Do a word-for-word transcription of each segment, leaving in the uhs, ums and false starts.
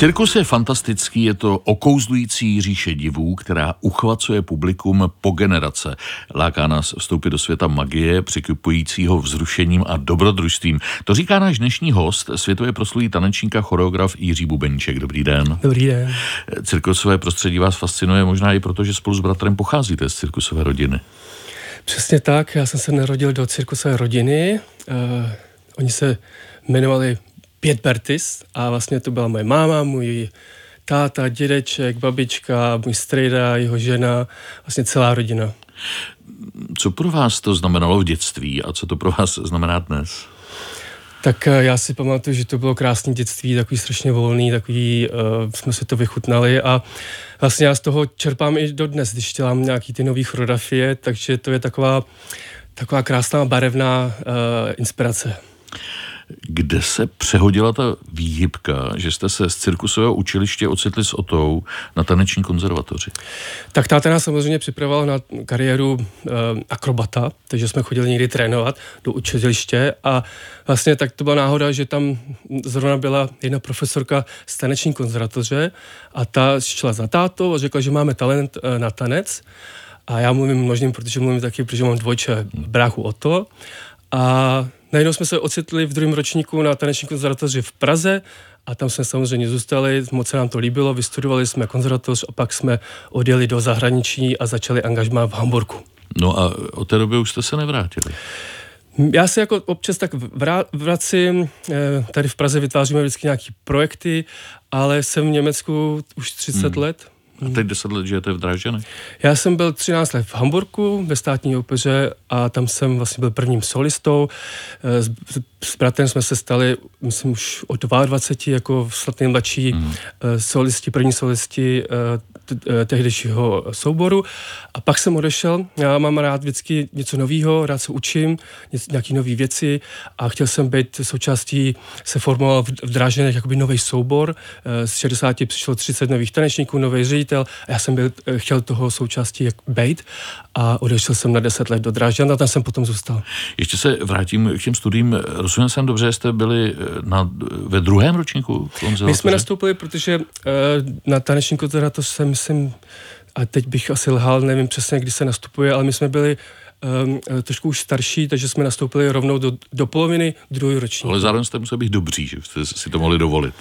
Cirkus je fantastický, je to okouzlující říše divů, která uchvacuje publikum po generace. Láká nás vstoupit do světa magie, překvapujícího vzrušením a dobrodružstvím. To říká náš dnešní host, světově proslulý tanečník a choreograf Jiří Bubeníček. Dobrý den. Dobrý den. Cirkusové prostředí vás fascinuje možná i proto, že spolu s bratrem pocházíte z cirkusové rodiny. Přesně tak, já jsem se narodil do cirkusové rodiny. Uh, oni se jmenovali Pět Bertis a vlastně to byla moje máma, můj táta, dědeček, babička, můj strejda, jeho žena, vlastně celá rodina. Co pro vás to znamenalo v dětství a co to pro vás znamená dnes? Tak já si pamatuju, že to bylo krásné dětství, takový strašně volný, takový, uh, jsme se to vychutnali a vlastně já z toho čerpám i dodnes, když dělám nějaký ty nový choreografie, takže to je taková, taková krásná barevná uh, inspirace. Kde se přehodila ta výhybka, že jste se z cirkusového učiliště ocitli s Otou na taneční konzervatoři? Tak táta nás samozřejmě připravoval na kariéru e, akrobata, takže jsme chodili někdy trénovat do učiliště a vlastně tak to byla náhoda, že tam zrovna byla jedna profesorka z taneční konzervatoře a ta šla za tátou a řekla, že máme talent e, na tanec a já mluvím množným, protože mluvím taky, protože mám dvojče bráchu Oto a najednou jsme se ocitli v druhém ročníku na taneční konzervatoři v Praze a tam jsme samozřejmě zůstali, moc se nám to líbilo, vystudovali jsme konzervatoř a pak jsme odjeli do zahraničí a začali angažmá v Hamburku. No a od té doby už jste se nevrátili? Já se jako občas tak vracím, tady v Praze vytváříme vždycky nějaké projekty, ale jsem v Německu už třicet hmm. let. A teď deset let žijete v Drážďanech? Já jsem byl třináct let v Hamburku, ve státní opeře a tam jsem vlastně byl prvním solistou. S, s bratem jsme se stali, myslím, už od dvacet dva jako svatý mladší mm. solisti, první solisti tehdejšího souboru. A pak jsem odešel. Já mám rád vždycky něco nového, rád se učím, nějaké nové věci a chtěl jsem být součástí, se formoval v Drážďanech jakoby nový soubor. Z šedesáti přišlo třicet nových tanečníků, nový řidič, a já jsem byl, chtěl toho součástí jak bejt a odešel jsem na deset let do Drážďan a tam jsem potom zůstal. Ještě se vrátím k těm studiím. Rozuměl jsem dobře, jste byli na, ve druhém ročníku? My jsme nastoupili, protože na taneční konzervatoř jsem, myslím, a teď bych asi lhal, nevím přesně, kdy se nastupuje, ale my jsme byli Um, trošku už starší, takže jsme nastoupili rovnou do, do poloviny druhého ročníku. Ale zároveň jste museli být dobří, že jste si to mohli dovolit.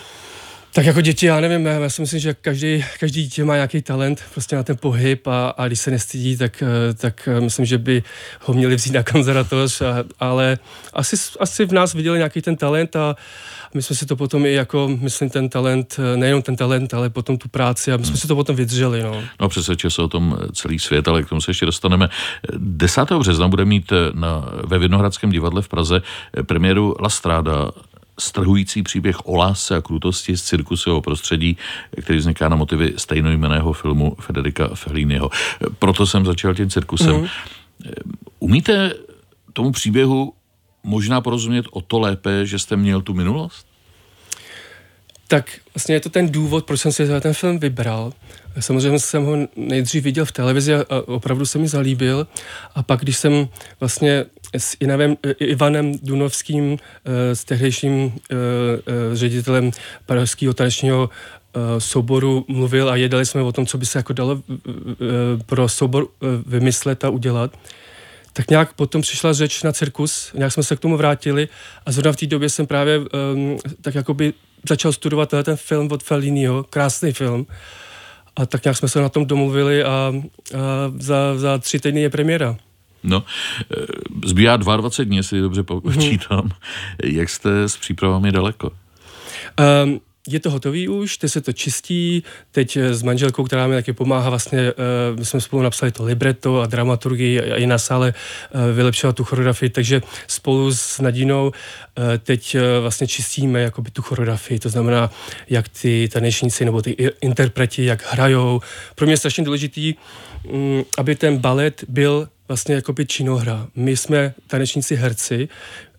Tak jako děti, já nevím, já si myslím, že každý, každý dítě má nějaký talent prostě na ten pohyb a, a když se nestydí, tak, tak myslím, že by ho měli vzít na konzervatoř, a, ale asi, asi v nás viděli nějaký ten talent a my jsme si to potom i jako, myslím, ten talent, nejenom ten talent, ale potom tu práci a my jsme si to potom vydrželi, no. No přesvědčil se o tom celý svět, ale k tomu se ještě dostaneme. desátého března bude mít na, ve Vinohradském divadle v Praze premiéru La Strada, strhující příběh o lásce a krutosti z cirkusového prostředí, který vzniká na motivy stejnojmenného filmu Federica Felliniho. Proto jsem začal tím cirkusem. Mm. Umíte tomu příběhu možná porozumět o to lépe, že jste měl tu minulost? Tak vlastně je to ten důvod, proč jsem si ten film vybral. Samozřejmě jsem ho nejdřív viděl v televizi a opravdu se mi zalíbil. A pak, když jsem vlastně s Ivanem Dunovským, s tehdejším ředitelem pražského tanečního souboru mluvil a jedali jsme o tom, co by se jako dalo pro soubor vymyslet a udělat, tak nějak potom přišla řeč na cirkus, nějak jsme se k tomu vrátili a zrovna v té době jsem právě tak jakoby začal studovat ten film od Felliniho, krásný film. A tak nějak jsme se na tom domluvili a, a za, za tři týdny je premiéra. No, zbývá dvacet dva dní, jestli dobře počítám. Hmm. Jak jste s přípravami daleko? Um, je to hotový už, teď se to čistí, teď s manželkou, která mi taky pomáhá, vlastně uh, my jsme spolu napsali to libretto a dramaturgii a i na sále uh, vylepšila tu choreografii, takže spolu s Nadinou uh, teď uh, vlastně čistíme jakoby tu choreografii, to znamená, jak ty tanečníci nebo ty interpreti, jak hrajou. Pro mě je strašně důležitý, um, aby ten balet byl vlastně jakoby činohra. My jsme tanečníci herci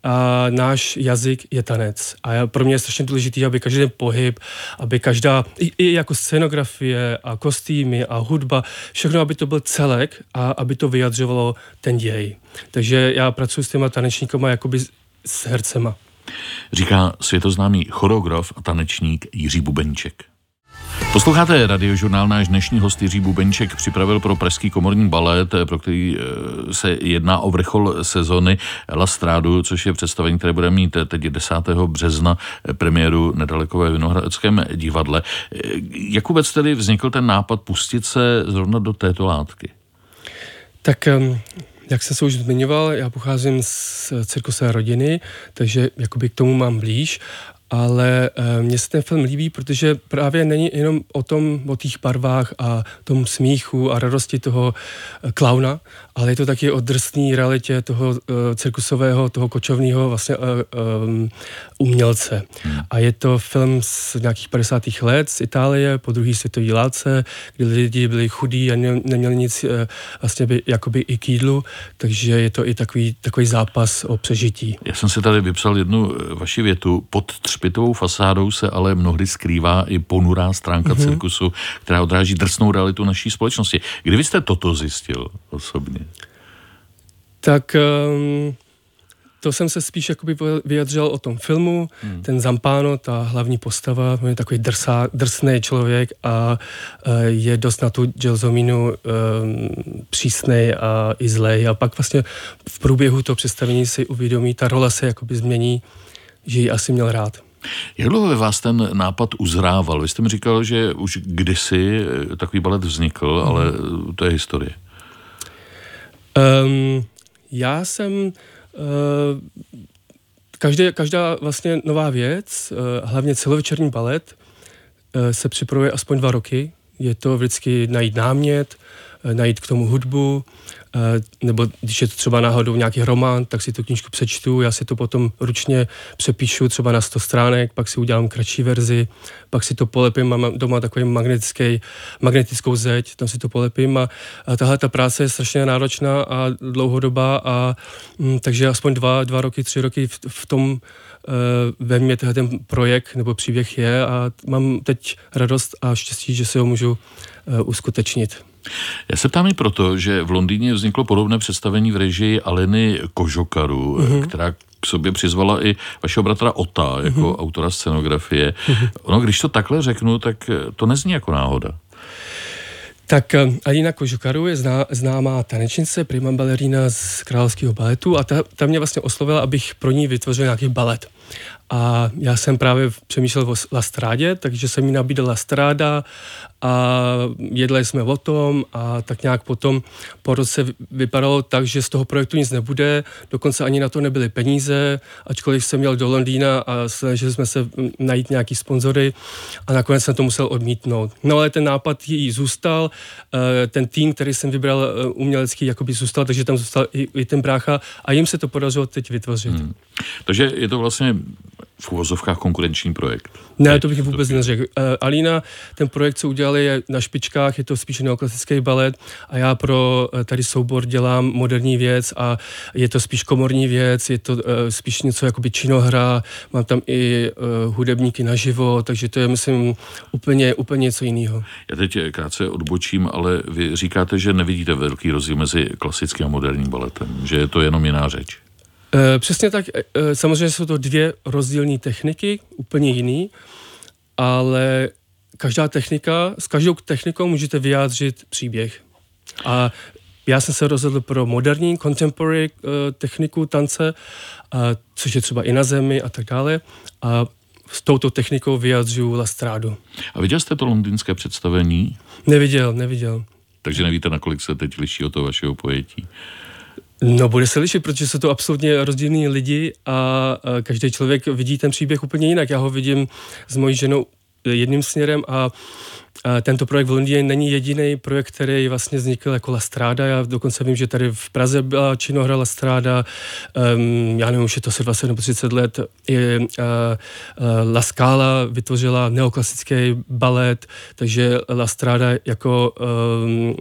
a náš jazyk je tanec. A pro mě je strašně důležitý, aby každý ten pohyb, aby každá, i, i jako scenografie a kostýmy a hudba, všechno, aby to byl celek a aby to vyjadřovalo ten děj. Takže já pracuji s těma tanečníkama jakoby s hercema. Říká světoznámý choreograf a tanečník Jiří Bubeníček. Posloucháte radiožurnál, náš dnešní host Jiří Bubeníček připravil pro Pražský komorní balet, pro který se jedná o vrchol sezony, La Stradu, což je představení, které bude mít teď desátého března premiéru nedaleko ve Vinohradském divadle. Jak vůbec tedy vznikl ten nápad pustit se zrovna do této látky? Tak... Um... Jak se už zmiňoval, já pocházím z cirkusové rodiny, takže jakoby k tomu mám blíž, ale mně se ten film líbí, protože právě není jenom o tom, o těch barvách a tom smíchu a radosti toho klauna, ale je to taky o drsné realitě toho cirkusového, toho kočovného vlastně um, umělce. A je to film z nějakých padesátých let z Itálie po druhé světové válce, kdy lidi byli chudí a neměli nic vlastně by, jakoby i k jídlu, takže je to i takový, takový zápas o přežití. Já jsem si tady vypsal jednu vaši větu. Pod špitovou fasádou se ale mnohdy skrývá i ponurá stránka mm-hmm. cirkusu, která odráží drsnou realitu naší společnosti. Kdy vy jste toto zjistil osobně? Tak um, to jsem se spíš jakoby vyjadřil o tom filmu. Mm. Ten Zampano, ta hlavní postava, on je takový drsá, drsný člověk a uh, je dost na tu Gelsominu um, přísnej a i zlej. A pak vlastně v průběhu toho představení si uvědomí, ta rola se jakoby změní, že ji asi měl rád. Jak dlouho ve vás ten nápad uzrával? Vy jste mi říkal, že už kdysi takový balet vznikl, ale to je historie. Um, já jsem... Uh, každé, každá vlastně nová věc, uh, hlavně celovečerní balet, uh, se připravuje aspoň dva roky. Je to vždycky najít námět, uh, najít k tomu hudbu, nebo když je to třeba náhodou nějaký román, tak si tu knížku přečtu, já si to potom ručně přepíšu třeba na sto stránek, pak si udělám kratší verzi, pak si to polepím, mám doma takový magnetický, magnetickou zeď, tam si to polepím a, a tahle ta práce je strašně náročná a dlouhodobá a m, takže aspoň dva, dva roky, tři roky v, v tom e, ve mně tenhle ten projekt nebo příběh je a mám teď radost a štěstí, že si ho můžu e, uskutečnit. Já se ptám i proto, že v Londýně vzniklo podobné představení v režii Aliny Kožokaru, mm-hmm. která k sobě přizvala i vašeho bratra Ota jako mm-hmm. autora scenografie. Mm-hmm. Ono, když to takhle řeknu, tak to nezní jako náhoda. Tak Alina Kožokaru je zná, známá tanečnice, prima balerína z Královského baletu a ta, ta mě vlastně oslovila, abych pro ní vytvořil nějaký balet. A já jsem právě přemýšlel o La Strádě, takže jsem mi nabídl La Strada a jedli jsme o tom a tak nějak potom po roce vypadalo tak, že z toho projektu nic nebude, dokonce ani na to nebyly peníze, ačkoliv jsem jel do Londýna a snažili jsme se najít nějaký sponzory a nakonec jsem to musel odmítnout. No ale ten nápad jí zůstal, ten tým, který jsem vybral umělecký, jakoby zůstal, takže tam zůstal i, i ten brácha a jim se to podařilo teď vytvořit. Hmm. Takže je to vlastně v uvozovkách konkurenční projekt. Ne, to bych vůbec neřekl. Alina, ten projekt, co udělali, je na špičkách, je to spíš neoklasický balet a já pro tady soubor dělám moderní věc a je to spíš komorní věc, je to spíš něco jakoby činohra, mám tam i hudebníky naživo, takže to je, myslím, úplně, úplně něco jiného. Já teď krátce odbočím, ale vy říkáte, že nevidíte velký rozdíl mezi klasickým a moderním baletem, že je to jenom jiná řeč. E, přesně tak, e, samozřejmě jsou to dvě rozdílné techniky, úplně jiný, ale každá technika, s každou technikou můžete vyjádřit příběh. A já jsem se rozhodl pro moderní, contemporary e, techniku tance, a, což je třeba i na zemi a tak dále. A s touto technikou vyjádřuju La Stradu. A viděl jste to londýnské představení? Neviděl, neviděl. Takže nevíte, nakolik se teď liší od toho vašeho pojetí? No, bude se lišit, protože jsou to absolutně rozdílní lidi a, a každý člověk vidí ten příběh úplně jinak. Já ho vidím s mojí ženou jedním směrem a, a tento projekt v Londýně není jediný projekt, který vlastně vznikl jako La Strada. Já dokonce vím, že tady v Praze byla činohra La Strada, um, já nevím, už je to asi dvacet nebo třicet let. Je, uh, uh, La Scala vytvořila neoklasický balet, takže La Strada jako um,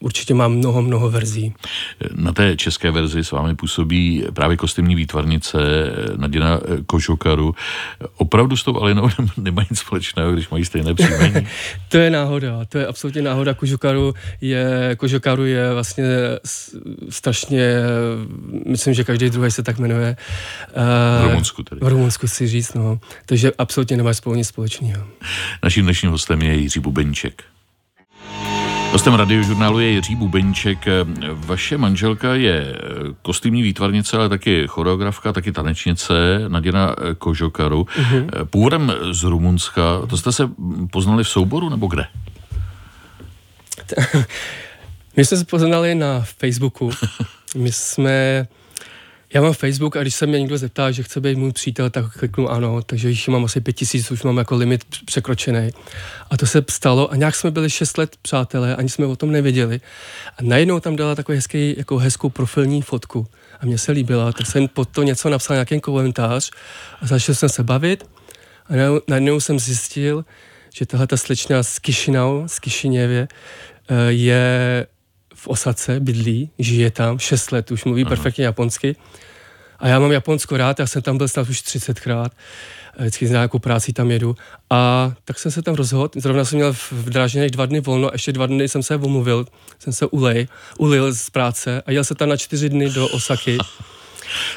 určitě má mnoho, mnoho verzí. Na té české verzi s vámi působí právě kostýmní výtvarnice Nadina Kožokaru. Opravdu s tou Alinou nemají společného, když mají stejné příjmení? To je náhoda, to je absolutně náhoda. Kožokaru je, Kožokaru je vlastně strašně, myslím, že každý druhý se tak jmenuje. V Rumunsku tedy. V Rumunsku si říct, no. Takže absolutně nemáš spolu nic společného. Naším dnešním hostem je Jiří Bubeníček. Hostem Radiožurnálu je Jiří Bubeníček. Vaše manželka je kostýmní výtvarnice, ale taky choreografka, taky tanečnice Nadina Kožokaru. Mm-hmm. Původem z Rumunska. To jste se poznali v souboru nebo kde? My jsme se poznali na Facebooku. My jsme... Já mám Facebook a když se mě někdo zeptá, že chce být můj přítel, tak kliknu ano, takže jich mám asi pět tisíc, už mám jako limit překročený. A to se stalo a nějak jsme byli šest let přátelé, ani jsme o tom nevěděli. A najednou tam dala takovou hezký, jako hezkou profilní fotku a mně se líbila, tak jsem pod to něco napsal, nějaký komentář a začal jsem se bavit a najednou jsem zjistil, že tahle ta slečna z Kišinau, z Kišiněvě, je... v Osace, bydlí, žije tam šest let, už mluví Aha. perfektně japonsky. A já mám Japonsko rád, já jsem tam byl snad už třicetkrát, vždycky z nějakou práci tam jedu. A tak jsem se tam rozhodl, zrovna jsem měl v Drážďanech dva dny volno, a ještě dva dny jsem se omluvil, jsem se ulej, ulil z práce a jel se tam na čtyři dny do Osaky.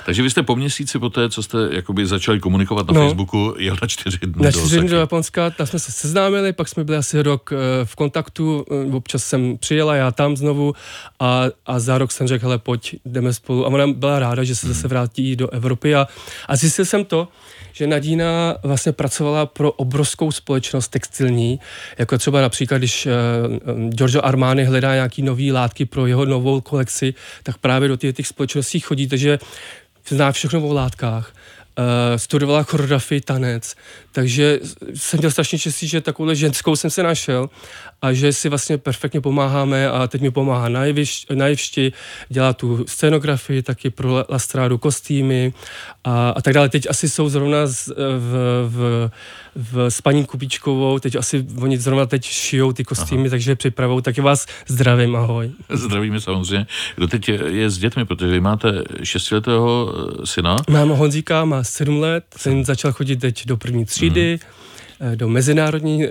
Takže vy jste po měsíci poté, co jste jakoby začali komunikovat na no, Facebooku, jel na čtyři dny na čtyři do Osaky. Na do Japonska, tam jsme se seznámili, pak jsme byli asi rok v kontaktu, občas jsem přijela, já tam znovu a, a za rok jsem řekl, hele, pojď, jdeme spolu. A ona byla ráda, že se zase vrátí do Evropy a, a zjistil jsem to, že Nadina vlastně pracovala pro obrovskou společnost textilní, jako třeba například, když Giorgio Armani hledá nějaký nový látky pro jeho novou kolekci, tak právě do těch, těch společností chodí, takže zná všechno o látkách. Uh, studovala choreografii, tanec, takže jsem měl strašně štěstí, že takovou ženskou jsem se našel a že si vlastně perfektně pomáháme a teď mi pomáhá na jevišti, na jevišti dělá tu scénografii taky pro La Stradu, kostýmy a, a tak dále. Teď asi jsou zrovna z, v, v, v, s paní Kubíčkovou, teď asi oni zrovna teď šijou ty kostýmy, Aha. takže připravou, taky vás zdravím, ahoj. Zdravíme samozřejmě. Kdo teď je, je s dětmi, protože vy máte šestiletého syna? Mám Honzíka, má sedm let, jsem začal chodit teď do první třídy, mm. do mezinárodní,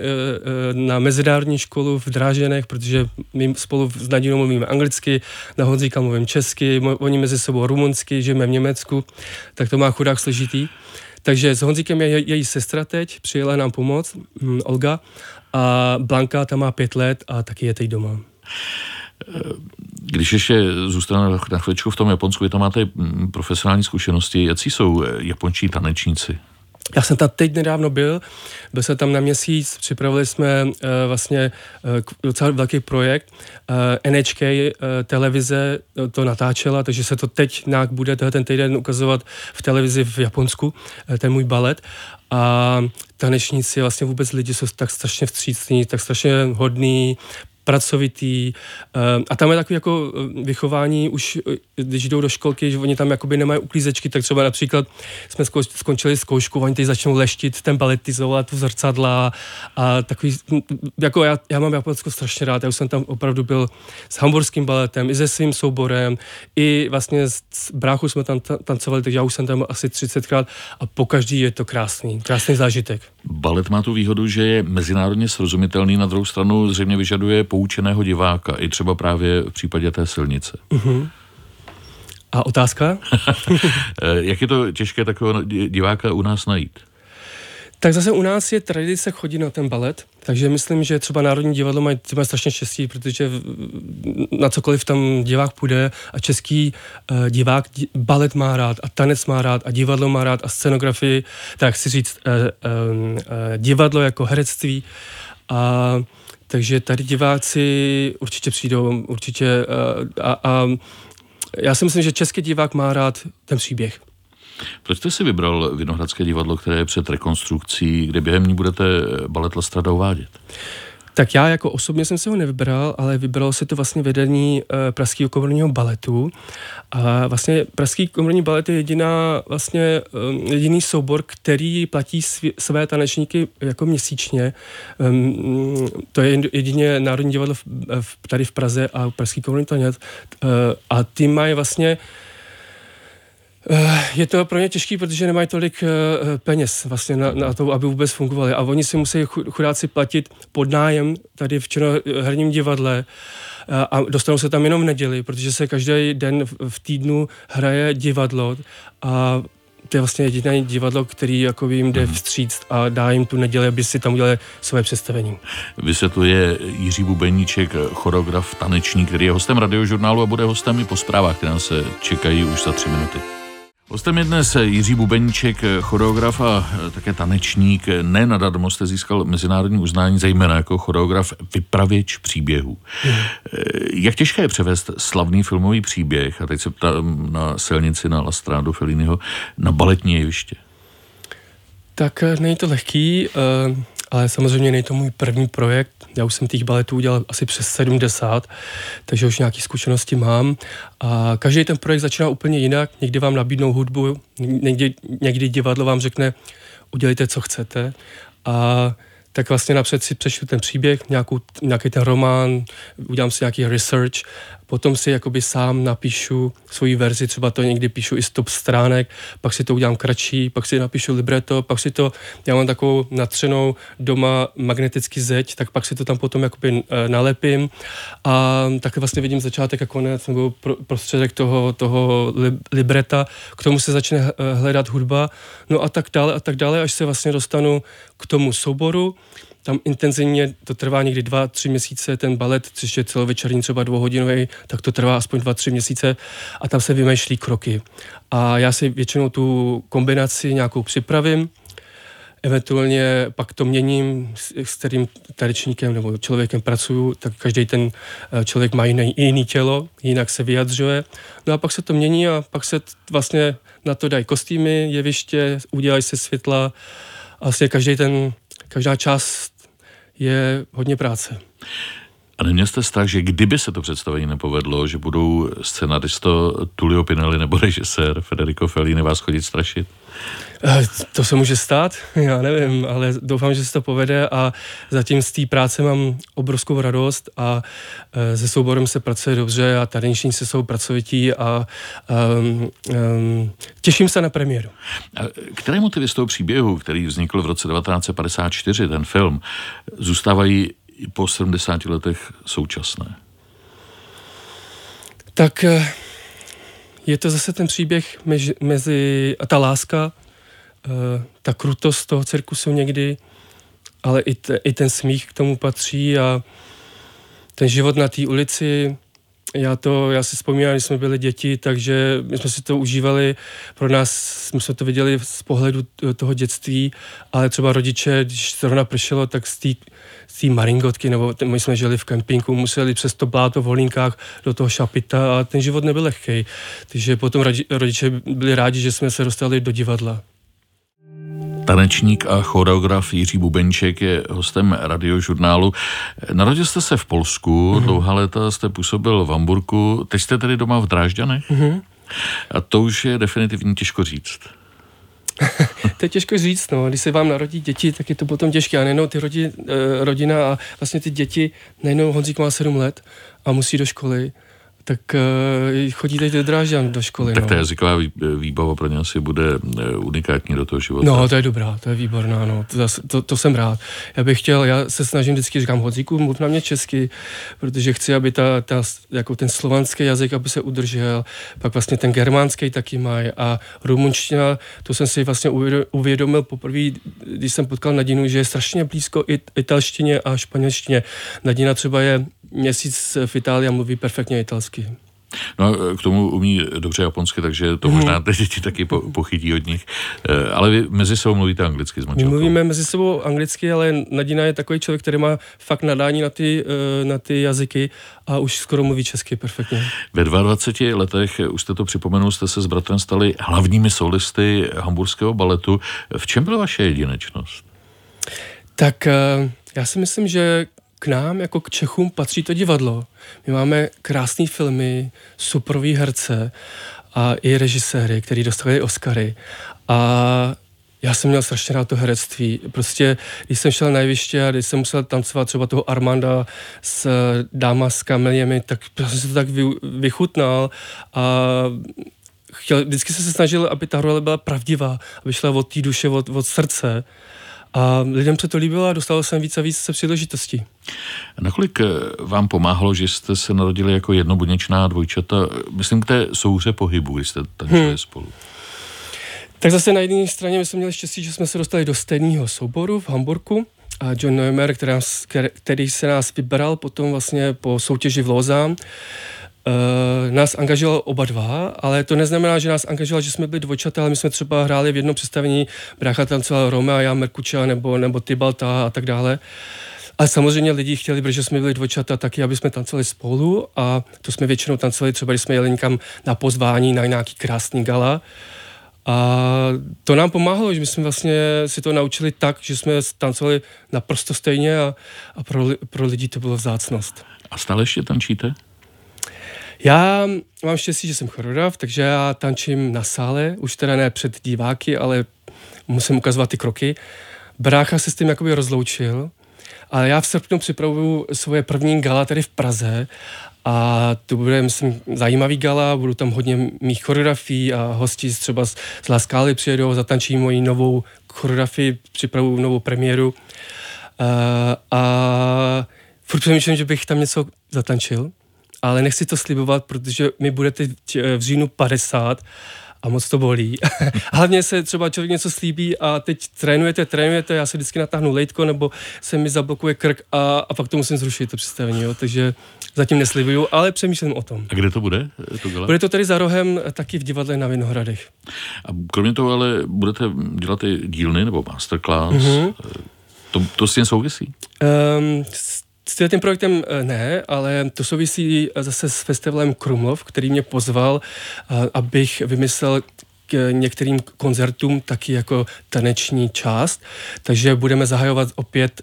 na mezinárodní školu v Drážďanech, protože my spolu s Nadinou mluvíme anglicky, na Honzíka mluvím česky, oni mezi sebou rumunsky, žijeme v Německu, tak to má chudák složitý. Takže s Honzíkem je její sestra teď, přijela nám pomoct, Olga, a Blanka, ta má pět let a taky je teď doma. Když ještě zůstane na chvíličku v tom Japonsku, vy tam máte profesionální zkušenosti, jací jsou japonští tanečníci? Já jsem tam teď nedávno byl, byl jsem tam na měsíc, připravili jsme uh, vlastně uh, docela velký projekt, uh, N H K uh, televize uh, to natáčela, takže se to teď nějak bude ten týden ukazovat v televizi v Japonsku, uh, ten můj balet. A tanečníci, vlastně vůbec lidi jsou tak strašně vstřícní, tak strašně hodní, pracovitý. A tam je takové jako vychování už, když jdou do školky, že oni tam jakoby nemají uklízečky, tak třeba například jsme skončili zkoušku, oni teď začnou leštit, ten baletizovat, tu zrcadla a takový, jako já, já mám Japonsko strašně rád, já už jsem tam opravdu byl s hamburským baletem, i se svým souborem, i vlastně s bráchou jsme tam tancovali, takže já už jsem tam asi třicetkrát a po každý je to krásný, krásný zážitek. Balet má tu výhodu, že je mezinárodně srozumitelný, na druhou stranu zřejmě vyžaduje poučeného diváka, i třeba právě v případě té silnice. Uh-huh. A otázka? Jak je to těžké takového diváka u nás najít? Tak zase u nás je tradice chodit na ten balet, takže myslím, že třeba Národní divadlo mají strašně štěstí, protože na cokoliv tam divák půjde a český uh, divák dí, balet má rád a tanec má rád a divadlo má rád a scenografii, tak chci říct uh, uh, uh, divadlo jako herectví a takže tady diváci určitě přijdou, určitě uh, a, a já si myslím, že český divák má rád ten příběh. Proč jste si vybral Vinohradské divadlo, které je před rekonstrukcí, kde během ní budete balet La Strada uvádět? Tak já jako osobně jsem si ho nevybral, ale vybralo se to vlastně vedení Pražského komorního baletu. A vlastně Pražský komorní balet je jediná, vlastně, jediný soubor, který platí své tanečníky jako měsíčně. To je jedině Národní divadlo tady v Praze a Pražský komorní tanec. A ty mají vlastně Je to pro ně těžký, protože nemají tolik peněz vlastně na, na to, aby vůbec fungovali. A oni si musí chudáci platit podnájem tady v Černoherním divadle a dostanou se tam jenom v neděli, protože se každý den v týdnu hraje divadlo a to je vlastně jediné divadlo, který jako jim jde vstříct a dá jim tu neděli, aby si tam udělali své představení. Vysvětluje Jiří Bubeníček, choreograf, taneční, který je hostem Radiožurnálu a bude hostem i po zprávách, které nás čekají už za tři minuty. Hostem je dnes Jiří Bubeníček, choreograf a také tanečník. Ne nadarmo jste získal mezinárodní uznání, zejména jako choreograf, vypravěč příběhů. Mm. Jak těžké je převést slavný filmový příběh, a teď se ptám na silnici, na La Stradu Felliniho, na baletní jeviště? Tak není to lehký, ale samozřejmě není to můj první projekt. Já už jsem těch baletů udělal asi přes sedmdesát, takže už nějaké zkušenosti mám. A každý ten projekt začíná úplně jinak. Někdy vám nabídnou hudbu, někdy, někdy divadlo vám řekne, udělejte, co chcete. A tak vlastně napřed si přečtu ten příběh, nějakou, nějaký ten román, udělám si nějaký research, potom si jakoby sám napíšu svoji verzi, třeba to někdy píšu i sto stránek, pak si to udělám kratší, pak si napíšu libreto, pak si to, já mám takovou natřenou doma magnetický zeď, tak pak si to tam potom jakoby nalepím a tak vlastně vidím začátek a konec, nebo prostředek toho, toho libreta, k tomu se začne hledat hudba, no a tak dále a tak dále, až se vlastně dostanu k tomu souboru. Tam intenzivně to trvá někdy dva, tři měsíce, ten balet, což je celovečerní třeba dvouhodinový, tak to trvá aspoň dva, tři měsíce a tam se vymýšlí kroky. A já si většinou tu kombinaci nějakou připravím, eventuálně pak to měním, s kterým tanečníkem nebo člověkem pracuju, tak každý ten člověk má jiný, jiný tělo, jinak se vyjadřuje. No a pak se to mění a pak se vlastně na to dají kostýmy, jeviště, udělají se světla a vlastně každý ten, každá část je hodně práce. A neměl jste strach, že kdyby se to představení nepovedlo, že budou scenaristo Tullio Pinelli nebo režisér Federico Fellini vás chodit strašit? To se může stát, já nevím, ale doufám, že se to povede a zatím z té práce mám obrovskou radost a se souborem se pracuje dobře a tanečníci jsou pracovití a um, um, těším se na premiéru. Které motivy z toho příběhu, který vznikl v roce devatenáct padesát čtyři, ten film, zůstávají po sedmdesáti letech současné? Tak je to zase ten příběh mezi, mezi a ta láska, ta krutost toho cirkusu někdy, ale i, te, i ten smích k tomu patří a ten život na té ulici. Já to, já si vzpomínám, když jsme byli děti, takže my jsme si to užívali, pro nás my jsme to viděli z pohledu toho dětství, ale třeba rodiče, když zrovna pršelo, tak z té maringotky, nebo my jsme žili v kempinku, museli přes to bláto v Holínkách do toho Šapita a ten život nebyl lehkej. Takže potom rodiče byli rádi, že jsme se dostali do divadla. Tanečník a choreograf Jiří Bubeníček je hostem Radiožurnálu. Narodil jste se v Polsku, mm-hmm. dlouhá léta jste působil v Hamburku, teď jste tedy doma v Drážďanech? Mm-hmm. A to už je definitivně těžko říct. To je těžko říct, no. Když se vám narodí děti, tak je to potom těžké. A nejenom ty rodi, eh, rodina a vlastně ty děti, nejenom Honzík má sedm let a musí do školy, tak uh, chodí teď do Drážďan do školy. Tak no. Ta jazyková výbava pro ně asi bude unikátní do toho života. No, to je dobrá, to je výborná, no. To, to, to jsem rád. Já bych chtěl, já se snažím vždycky, říkám, Honzíku, mluv na mě česky, protože chci, aby ta, ta, jako ten slovanský jazyk, aby se udržel, pak vlastně ten germánský taky mají a rumunština, to jsem si vlastně uvědomil poprvé, když jsem potkal Nadinu, že je strašně blízko it, italštině a španělštině. Nadina třeba je měsíc v Itálii a mluví perfektně italsky. No k tomu umí dobře japonsky, takže to možná ty děti taky po, pochytí od nich. Ale vy mezi sebou mluvíte anglicky s manželkou? My mluvíme mezi sebou anglicky, ale Nadina je takový člověk, který má fakt nadání na ty, na ty jazyky a už skoro mluví česky perfektně. Ve dvaceti dvou letech, už jste to připomenul, jste se s bratrem stali hlavními solisty hamburského baletu. V čem byla vaše jedinečnost? Tak já si myslím, že k nám, jako k Čechům, patří to divadlo. My máme krásné filmy, superový herce a i režiséry, kteří dostali Oscary. A já jsem měl strašně rád to herectví. Prostě, když jsem šel na jeviště a když jsem musel tancovat třeba toho Armanda s dáma s kameliemi, tak jsem se to tak vychutnal a chtěl, vždycky jsem se snažil, aby ta hudba byla pravdivá, aby šla od té duše, od, od srdce. A lidem se to líbilo a dostal jsem víc a víc se příležitostí. Nakolik vám pomáhlo, že jste se narodili jako jednobuněčná dvojčata, myslím k té souhře pohybu, když jste tančili hmm. spolu? Tak zase na jedné straně my jsme měli štěstí, že jsme se dostali do stejného souboru v Hamburku a John Neumeier, který se nás vybral potom vlastně po soutěži v Lausanne, nás angažoval oba dva, ale to neznamená, že nás angažoval, že jsme byli dvojčata, ale my jsme třeba hráli v jednom představení, brácha tancoval Romea, já Merkuča nebo, nebo Tybalta a tak dále. A samozřejmě lidi chtěli, protože jsme byli dvojčata taky, aby jsme tancovali spolu a to jsme většinou tancovali třeba, když jsme jeli někam na pozvání, na nějaký krásný gala. A to nám pomáhalo, že my jsme vlastně si to naučili tak, že jsme tancovali naprosto stejně a, a pro, pro lidi to bylo vzácnost. A stále ještě tančíte? Já mám štěstí, že jsem choreograf, takže já tančím na sále, už teda ne před diváky, ale musím ukazovat ty kroky. Brácha se s tím jakoby rozloučil, ale já v srpnu připravuju svoje první gala tady v Praze a to bude, myslím, zajímavý gala, budu tam hodně mých choreografií a hostí třeba z La Scaly přijedou, zatančí moji novou choreografii, připravuju novou premiéru uh, a furt přemýšlím, že bych tam něco zatančil. Ale nechci to slibovat, protože mi budete v říjnu padesát a moc to bolí. Hlavně se třeba člověk něco slíbí a teď trénujete, trénujete, já se vždycky natáhnu lejtko, nebo se mi zablokuje krk a, a pak to musím zrušit, to představení, jo. Takže zatím neslibuju, ale přemýšlím o tom. A kde to bude? To bude to tady za rohem, taky v divadle na Vinohradech. A kromě toho ale budete dělat i dílny nebo masterclass, mm-hmm. to, to s tím souvisí? Um, S tím projektem ne, ale to souvisí zase s festivalem Krumlov, který mě pozval, abych vymyslel k některým koncertům taky jako taneční část. Takže budeme zahajovat opět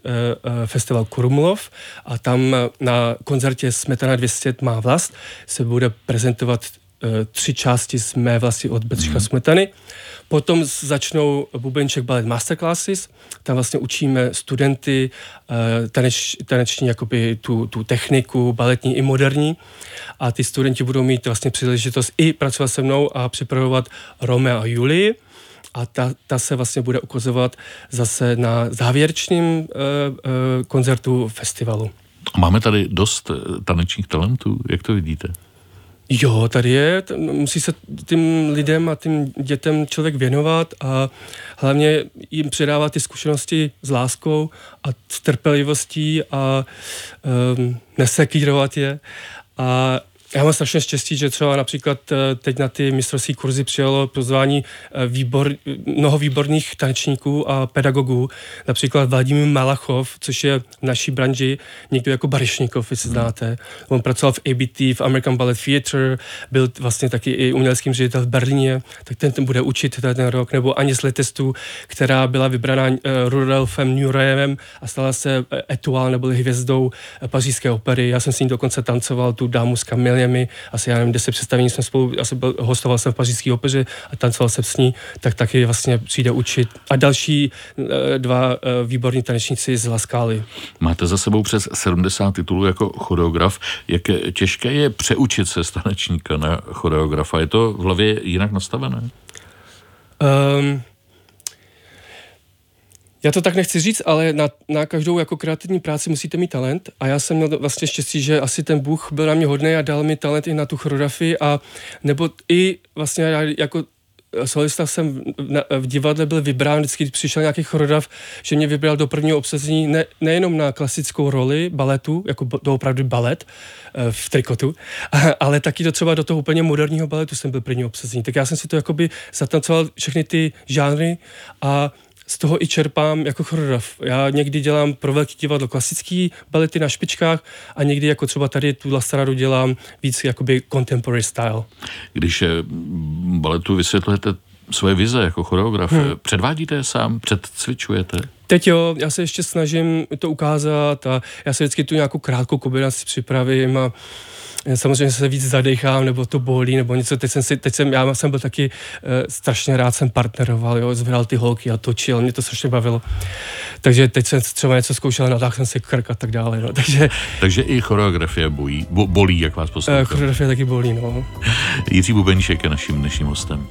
festival Krumlov a tam na koncertě Smetana dvě stě má vlast se bude prezentovat tři části z Mé vlasti od Bedřicha mm. Smetany. Potom začnou Bubeníček balet masterclasses, tam vlastně učíme studenty taneč, taneční jakoby tu, tu techniku, baletní i moderní a ty studenti budou mít vlastně příležitost i pracovat se mnou a připravovat Romea a Julii a ta, ta se vlastně bude ukazovat zase na závěrečném uh, uh, koncertu festivalu. Máme tady dost tanečních talentů, jak to vidíte? Jo, tady je, musí se tím lidem a tím dětem člověk věnovat a hlavně jim předávat ty zkušenosti s láskou a s trpělivostí a um, nesekírovat je. A já mám strašně štěstí, že třeba například teď na ty mistrovské kurzy přijalo pozvání výbor, mnoho výborných tanečníků a pedagogů, například Vladimír Malachov, což je v naší branži někdo jako Barešníkov, jestli znáte. On pracoval v A B T, v American Ballet Theatre, byl vlastně taky i uměleckým ředitel v Berlíně, tak ten, ten bude učit ten rok, nebo Anis Letestu, která byla vybraná Rudolfem Nurejevem a stala se etuál, nebo hvězdou pařížské opery. Já jsem s ní dokonce tancoval tu dámu s kamily, mi asi já nevím, deset představení jsme spolu, já jsem byl, hostoval jsem v pařížské opeře a tancoval jsem s ní, tak taky vlastně přijde učit. A další dva výborní tanečníci z La Scaly. Máte za sebou přes sedmdesát titulů jako choreograf. Jak těžké je přeučit se z tanečníka na choreografa? Je to v hlavě jinak nastavené? Um, Já to tak nechci říct, ale na, na každou jako kreativní práci musíte mít talent a já jsem měl vlastně štěstí, že asi ten Bůh byl na mě hodnej a dal mi talent i na tu choreografii a nebo i vlastně já jako solista jsem na, v divadle byl vybrán, vždycky přišel nějaký choreograf, že mě vybral do prvního obsazení ne, nejenom na klasickou roli baletu, jako doopravdy balet v trikotu, ale taky do, třeba do toho úplně moderního baletu jsem byl první obsazení. Tak já jsem si to jakoby zatancoval všechny ty žánry a z toho i čerpám jako choreograf. Já někdy dělám pro velký divadlo klasický balety na špičkách a někdy jako třeba tady tu La Stradu dělám víc jakoby contemporary style. Když baletu vysvětlujete svoje vize jako choreograf, hmm. předvádíte je sám, předcvičujete? Teď jo, já se ještě snažím to ukázat a já se vždycky tu nějakou krátkou kombinaci připravím a samozřejmě se víc zadechám, nebo to bolí, nebo něco. Teď jsem, si, teď jsem já jsem byl taky e, strašně rád, jsem partneroval, jo, zvedal ty holky a točil, mě to strašně bavilo. takže teď jsem třeba něco zkoušel, natáhl jsem si krk a tak dále, no. takže... Takže i choreografie bolí, bo, bolí jak vás poslouchám. Choreografie taky bolí, no. Jiří Bubeníček je naším dnešním hostem.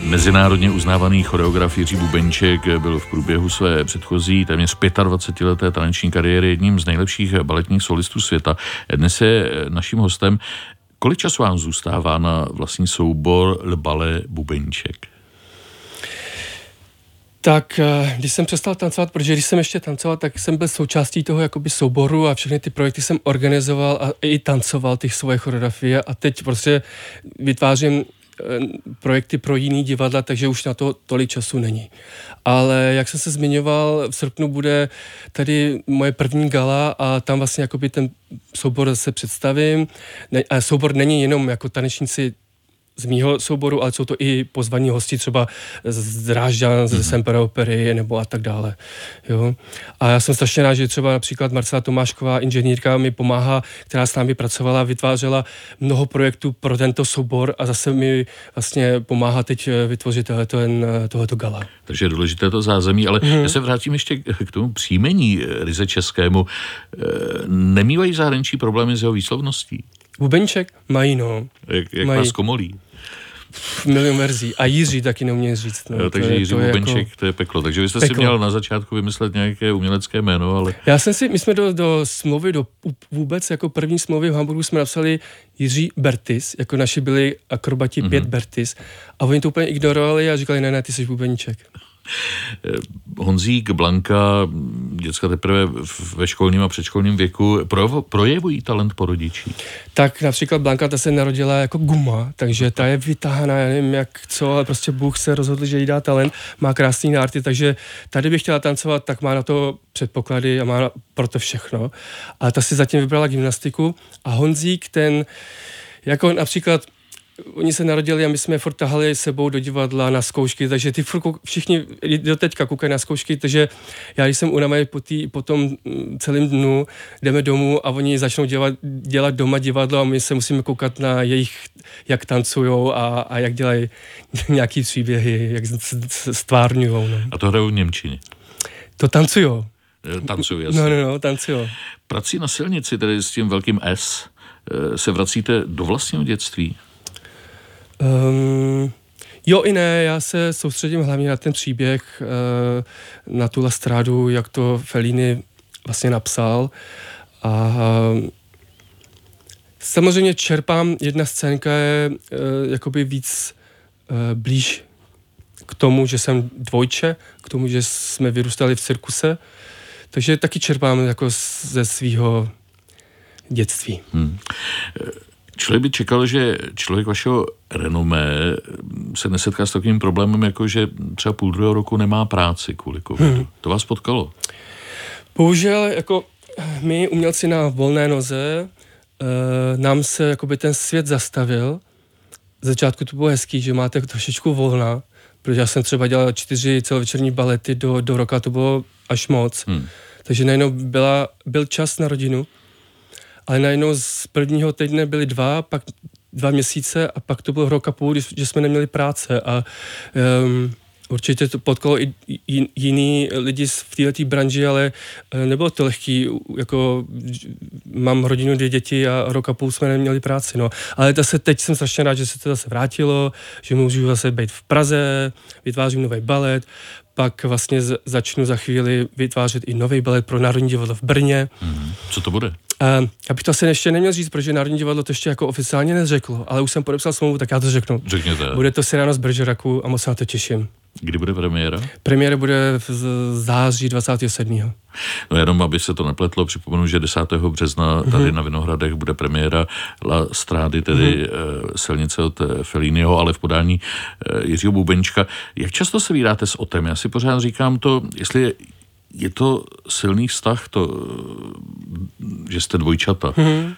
Mezinárodně uznávaný choreograf Jiří Bubeníček byl v průběhu své předchozí téměř dvacetileté taneční kariéry jedním z nejlepších baletních solistů světa. Dnes je naším hostem. Kolik času vám zůstává na vlastní soubor Le Ballet Bubeníček? Tak, když jsem přestal tancovat, protože když jsem ještě tancoval, tak jsem byl součástí toho jakoby souboru a všechny ty projekty jsem organizoval a i tancoval ty svoje choreografie a teď prostě vytvářím projekty pro jiný divadla, takže už na to tolik času není. Ale jak jsem se zmiňoval, v srpnu bude tady moje první gala a tam vlastně jakoby ten soubor zase představím. Ne, a soubor není jenom jako tanečníci z mýho souboru, ale jsou to i pozvaní hosti třeba z Drážďan, z Semper Opery nebo a tak dále. Jo? A já jsem strašně rád, že třeba například Marcela Tomášková, inženýrka, mi pomáhá, která s námi pracovala, vytvářela mnoho projektů pro tento soubor a zase mi vlastně pomáhá teď vytvořit tohleto, tohleto gala. Takže je důležité to zázemí, ale hmm. já se vrátím ještě k tomu příjmení ryze českému. Nemývají zahraničí problémy s jeho výslovností? Bubeníček? Mají, no. Jak, jak mají. Vás komolí? Milion verzí. A Jiří taky neumějí říct. No. Jo, takže to je, Jiří Bubeníček, jako... to je peklo. Takže vy jste peklo. si měl na začátku vymyslet nějaké umělecké jméno, ale... Já jsem si, my jsme do, do smlouvy, do vůbec jako první smlouvy v Hamburgu jsme napsali Jiří Bertis, jako naši byli akrobati mm-hmm. pět Bertis. A oni to úplně ignorovali a říkali, ne, ne, ty jsi Bubeníček. Honzík, Blanka, děcka teprve ve školním a předškolním věku projevují talent po rodičích. Tak například Blanka, ta se narodila jako guma, takže ta je vytáhaná, já nevím jak co, ale prostě Bůh se rozhodl, že jí dá talent, má krásný nárty, takže tady by chtěla tancovat, tak má na to předpoklady a má pro to všechno. A ta si zatím vybrala gymnastiku a Honzík ten, jako například oni se narodili a my jsme furt tahali sebou do divadla na zkoušky, takže ty furt všichni do teďka koukají na zkoušky, takže já když jsem unavený po, po tom celém dnu, jdeme domů a oni začnou dělat, dělat doma divadlo a my se musíme koukat na jejich, jak tancujou a, a jak dělají nějaký příběhy, jak stvárňujou. No. A to hrajou v němčině? To tancujou. Tancují, jasně. No, no, no, tancujou. Prací na silnici, tedy s tím velkým S, se vracíte do vlastního dětství? Um, jo i ne, já se soustředím hlavně na ten příběh, na tu La Stradu, jak to Fellini vlastně napsal. A samozřejmě čerpám, jedna scénka je jakoby víc blíž k tomu, že jsem dvojče, k tomu, že jsme vyrůstali v cirkuse, takže taky čerpám jako ze svého dětství. Hmm. Člověk by čekal, že člověk vašeho renomé se nesetká s takovým problémem, jako že třeba půl druhého roku nemá práci kvůli covidu. Hmm. To vás potkalo? Bohužel, jako my umělci na volné noze, nám se jakoby ten svět zastavil. V začátku to bylo hezký, že máte trošičku volna, protože já jsem třeba dělal čtyři celovečerní balety do, do roka, to bylo až moc. Hmm. Takže najednou byla, byl čas na rodinu. Ale najednou z prvního týdne byly dva, pak dva měsíce a pak to bylo rok a půl, že jsme neměli práce a um, určitě to potkalo i jiný lidi v této branži, ale nebylo to lehký, jako mám rodinu, dvě děti a rok a půl jsme neměli práci, no. Ale zase teď jsem strašně rád, že se to zase vrátilo, že můžu zase být v Praze, vytvářím nový balet, pak vlastně začnu za chvíli vytvářet i nový balet pro Národní divadlo v Brně. Hmm, co to bude? Uh, já bych to asi ještě neměl říct, protože Národní divadlo to ještě jako oficiálně neřeklo, ale už jsem podepsal smlouvu, tak já to řeknu. Řekněte. Bude to Cyrano z Bergeracu a moc se na to těším. Kdy bude premiéra? Premiéra bude v září dvacátého sedmého No jenom, aby se to nepletlo, připomenu, že desátého března tady mm-hmm. na Vinohradech bude premiéra La Strady, tedy mm-hmm. silnice od Felliniho, ale v podání Jiřího Bubeníčka. Jak často se vídáte s Otem? Já si pořád říkám to, jestli je, je to silný vztah, to, že jste dvojčata. Mm-hmm.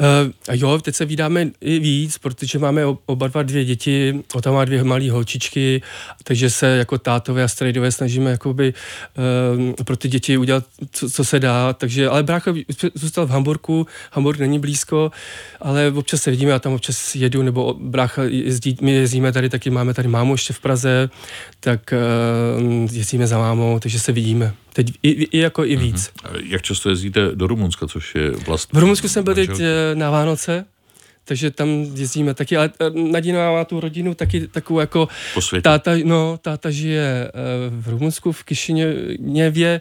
Uh, jo, teď se vydáme i víc, protože máme oba dva dvě děti, Ota má dvě malé holčičky, takže se jako tátové a strejdové snažíme jakoby, uh, pro ty děti udělat, co, co se dá. Takže, ale brácho zůstal v Hamburku, Hamburg není blízko, ale občas se vidíme, já tam občas jedu, nebo brácha jezdí, my jezdíme tady, taky máme tady mámu ještě v Praze, tak uh, jezdíme za mámou, takže se vidíme. Teď i, i jako i víc. Mm-hmm. Jak často jezdíte do Rumunska, což je vlastně... V Rumunsku jsem byl teď na Vánoce, takže tam jezdíme taky, ale Nadina má tu rodinu taky takovou jako... Po světě. Táta, no, táta žije v Rumunsku, v Kišiněvě,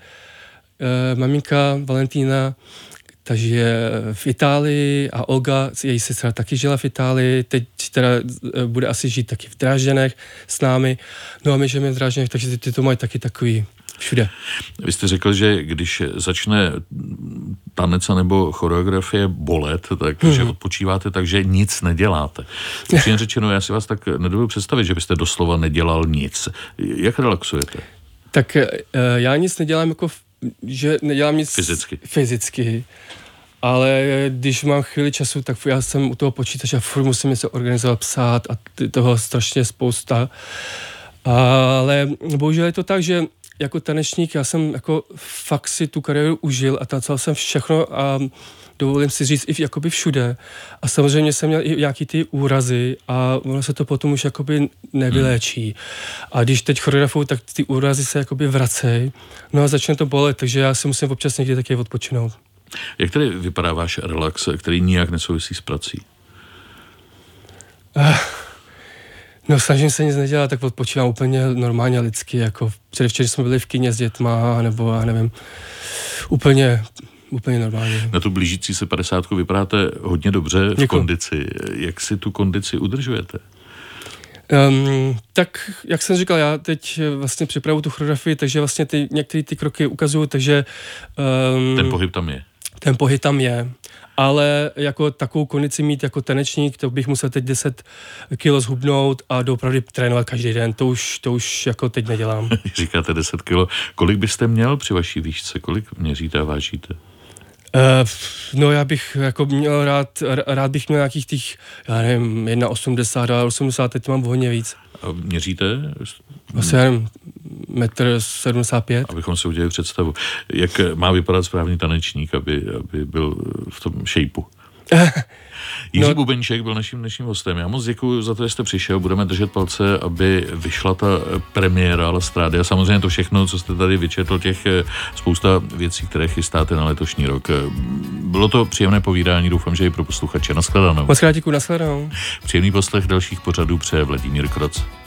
maminka Valentína, ta žije v Itálii a Olga, její sestra, taky žila v Itálii, teď teda bude asi žít taky v Drážděnech s námi, no a my žijeme v Drážděnech, takže ty to mají taky takový všude. Vy jste řekl, že když začne tanec nebo choreografie bolet, tak, hmm. že odpočíváte, takže nic neděláte. Upřímně řečeno, já si vás tak nedovedu představit, že byste doslova nedělal nic. Jak relaxujete? Tak já nic nedělám jako v že nedělám nic fyzicky. fyzicky, ale když mám chvíli času, tak já jsem u toho počítače a furt musím něco organizovat, psát a toho strašně spousta. Ale bohužel je to tak, že jako tanečník já jsem jako fakt si tu kariéru užil a tancoval jsem všechno a dovolím si říct i jakoby všude. A samozřejmě jsem měl i nějaký ty úrazy a ono se to potom už jakoby nevyléčí. A když teď choreografuju, tak ty úrazy se jakoby vracejí. No a začne to bolet, takže já si musím občas někdy taky odpočinout. Jak tedy vypadá váš relax, který nijak nesouvisí s prací? No, snažím se nic nedělat, tak odpočívám úplně normálně lidsky, jako předevčer jsme byli v kině s dětma, nebo já nevím, úplně... Úplně normálně. Na tu blížící se padesátku vypadáte hodně dobře v Děkuju. kondici. Jak si tu kondici udržujete? Um, tak, jak jsem říkal, já teď vlastně připravu tu choreografii, takže vlastně ty, některé ty kroky ukazuju, takže... Um, ten pohyb tam je. Ten pohyb tam je. Ale jako takovou kondici mít jako tanečník, to bych musel teď deset kilo zhubnout a doopravdy trénovat každý den. To už, to už jako teď nedělám. Říkáte deset kilo. Kolik byste měl při vaší výšce? Kolik měříte a vážíte? Uh, no já bych jako měl rád, rád bych měl nějakých těch, já nevím, jedna osmdesát, dva osmdesát, teď mám hodně víc. A měříte? Asi, já nevím, metr sedmdesát pět. Abychom si udělali představu. Jak má vypadat správný tanečník, aby, aby byl v tom šejpu? Jiří no. Bubeníček byl naším dnešním hostem. Já moc děkuji za to, že jste přišel. Budeme držet palce, aby vyšla ta premiéra La Strada. A samozřejmě to všechno, co jste tady vyčetl, těch spousta věcí, které chystáte na letošní rok. Bylo to příjemné povídání, doufám, že i pro posluchače. Naschledanou. Moc krát děkuji, naschledanou. Příjemný poslech dalších pořadů přeje Vladimír Kroc.